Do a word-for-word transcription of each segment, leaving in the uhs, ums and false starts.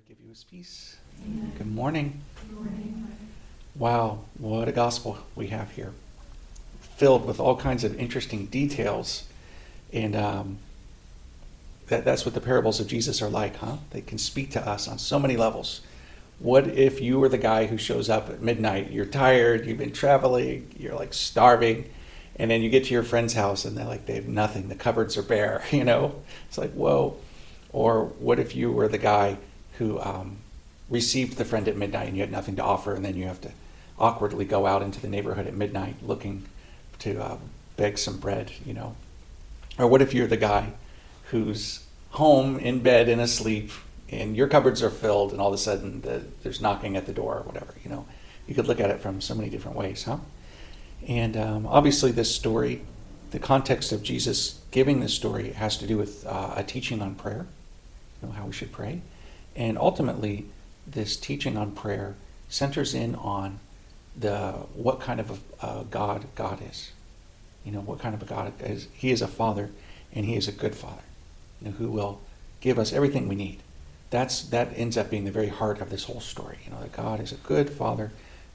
Lord give you his peace. Amen. Good morning. Good morning. Wow, what a gospel we have here. Filled with all kinds of interesting details. And um, that, that's what the parables of Jesus are like, huh? They can speak to us on so many levels. What if you were the guy who shows up at midnight? You're tired, you've been traveling, you're like starving. And then you get to your friend's house and they're like, they have nothing. The cupboards are bare, you know? It's like, whoa. Or what if you were the guy who um, received the friend at midnight and you had nothing to offer, and then you have to awkwardly go out into the neighborhood at midnight looking to uh, beg some bread, you know? Or what if you're the guy who's home in bed and asleep and your cupboards are filled and all of a sudden the, there's knocking at the door or whatever, you know? You could look at it from so many different ways, huh? And um, obviously this story, the context of Jesus giving this story has to do with uh, a teaching on prayer, you know, how we should pray. And ultimately, this teaching on prayer centers in on the what kind of a uh, God God is. You know, what kind of a God is. He is a father, and he is a good father, you know, who will give us everything we need. That's That ends up being the very heart of this whole story. You know, that God is a good father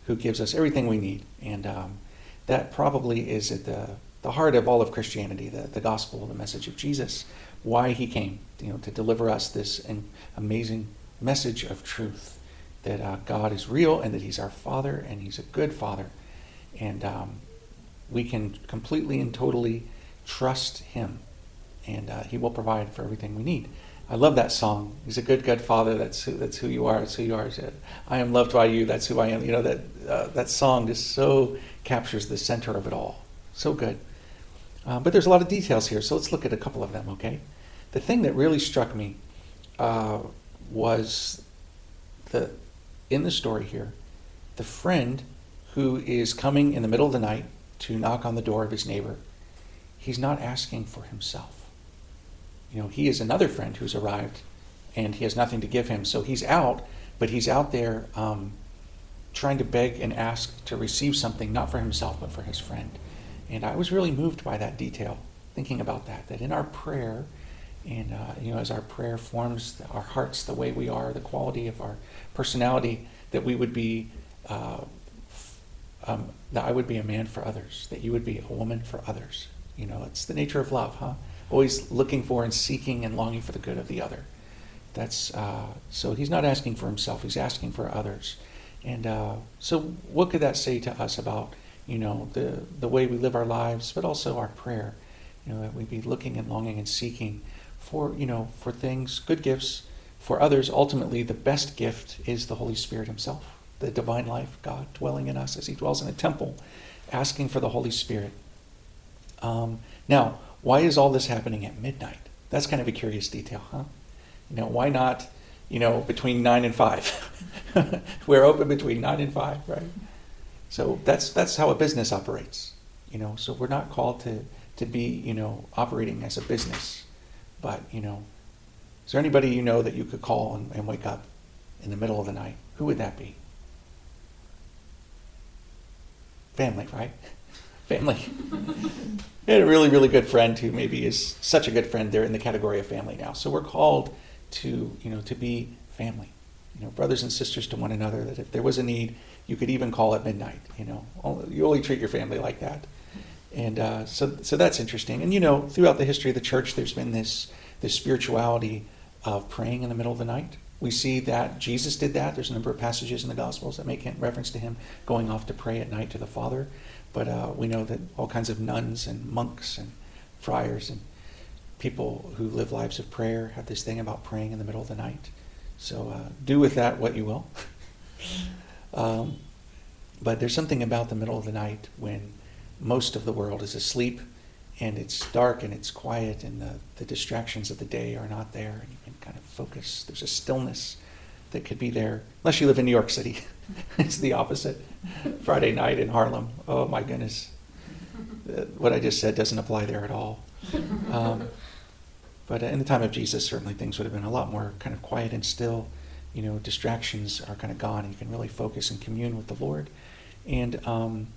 who gives us everything we need. And um, that probably is at the, the heart of all of Christianity, the, the gospel, the message of Jesus, why he came, you know, to deliver us this amazing message of truth, that uh, God is real and that he's our father and he's a good father. And um, we can completely and totally trust him, and uh, he will provide for everything we need. I love that song. He's a good, good father. That's who, that's who you are. That's who you are. I am loved by you. That's who I am. You know, that, uh, that song just so captures the center of it all. So good. Uh, but there's a lot of details here, so let's look at a couple of them, okay? The thing that really struck me uh, was the in the story here, the friend who is coming in the middle of the night to knock on the door of his neighbor, he's not asking for himself. You know, he is another friend who's arrived, and he has nothing to give him, so he's out, but he's out there um, trying to beg and ask to receive something, not for himself, but for his friend. And I was really moved by that detail, thinking about that, that in our prayer, and uh, you know, as our prayer forms our hearts, the way we are, the quality of our personality, that we would be, uh, um, that I would be a man for others, that you would be a woman for others. You know, it's the nature of love, huh? Always looking for and seeking and longing for the good of the other. That's, uh, so he's not asking for himself, he's asking for others. And uh, so what could that say to us about, you know, the the way we live our lives, but also our prayer, you know, that we be looking and longing and seeking for, you know, for things, good gifts for others. Ultimately, the best gift is the Holy Spirit himself, the divine life, God dwelling in us as he dwells in a temple, asking for the Holy Spirit. Um, now, why is all this happening at midnight? That's kind of a curious detail, huh? You know, why not, you know, between nine and five? We're open between nine and five, right? So that's that's how a business operates, you know. So we're not called to, to be, you know, operating as a business. But, you know, is there anybody you know that you could call and, and wake up in the middle of the night? Who would that be? Family, right? Family. And a really, really good friend who maybe is such a good friend, they're in the category of family now. So we're called to, you know, to be family. You know, brothers and sisters to one another, that if there was a need, you could even call at midnight, you know. You only treat your family like that. And uh, so so that's interesting. And, you know, throughout the history of the church, there's been this, this spirituality of praying in the middle of the night. We see that Jesus did that. There's a number of passages in the Gospels that make reference to him going off to pray at night to the Father. But uh, we know that all kinds of nuns and monks and friars and people who live lives of prayer have this thing about praying in the middle of the night. So uh, do with that what you will. Um, but there's something about the middle of the night when most of the world is asleep and it's dark and it's quiet and the, the distractions of the day are not there and you can kind of focus. There's a stillness that could be there, unless you live in New York City. It's the opposite. Friday night in Harlem. Oh my goodness. What I just said doesn't apply there at all. Um, but in the time of Jesus, certainly things would have been a lot more kind of quiet and still. You know, distractions are kind of gone, and you can really focus and commune with the Lord. And um,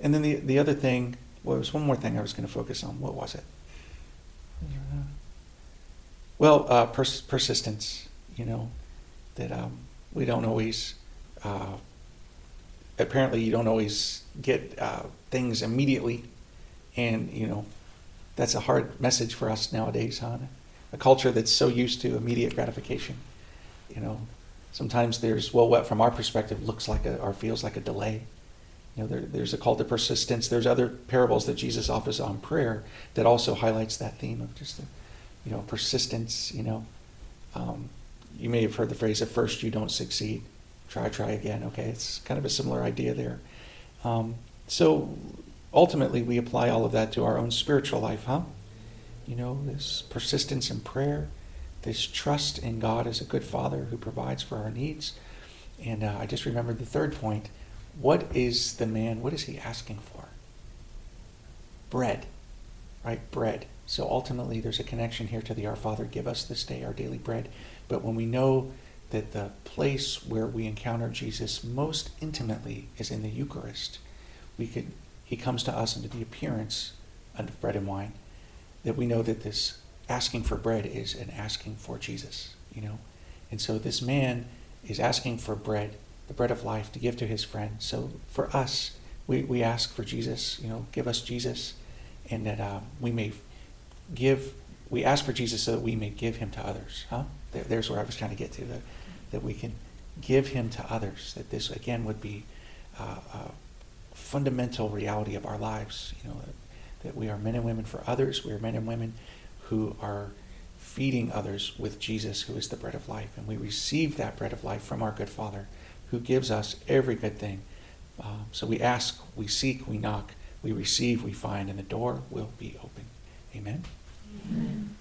and then the the other thing, well, there was one more thing I was going to focus on. What was it? Well, uh, pers- persistence. You know, that um, we don't always, uh, apparently you don't always get uh, things immediately. And, you know, that's a hard message for us nowadays, huh? A culture that's so used to immediate gratification. You know, sometimes there's, well, what from our perspective looks like a, or feels like a delay. You know, there, there's a call to persistence. There's other parables that Jesus offers on prayer that also highlights that theme of just, the, you know, persistence, you know. Um, you may have heard the phrase, at first you don't succeed. Try, try again. Okay, it's kind of a similar idea there. Um, so ultimately we apply all of that to our own spiritual life, huh? You know, this persistence in prayer, this trust in God as a good Father who provides for our needs. And uh, I just remembered the third point. What is the man, what is he asking for? Bread, right? Bread. So ultimately there's a connection here to the Our Father, give us this day our daily bread. But when we know that the place where we encounter Jesus most intimately is in the Eucharist, we could, he comes to us into the appearance of bread and wine, that we know that this asking for bread is an asking for Jesus, you know? And so this man is asking for bread, the bread of life, to give to his friend. So for us, we, we ask for Jesus, you know, give us Jesus, and that uh, we may give, we ask for Jesus so that we may give him to others, huh? There, there's where I was trying to get to, that, that we can give him to others, that this, again, would be uh, a fundamental reality of our lives, you know, that, that we are men and women for others, we are men and women who are feeding others with Jesus, who is the bread of life, and we receive that bread of life from our good Father, who gives us every good thing. Um, so we ask, we seek, we knock, we receive, we find, and the door will be open. Amen? Amen.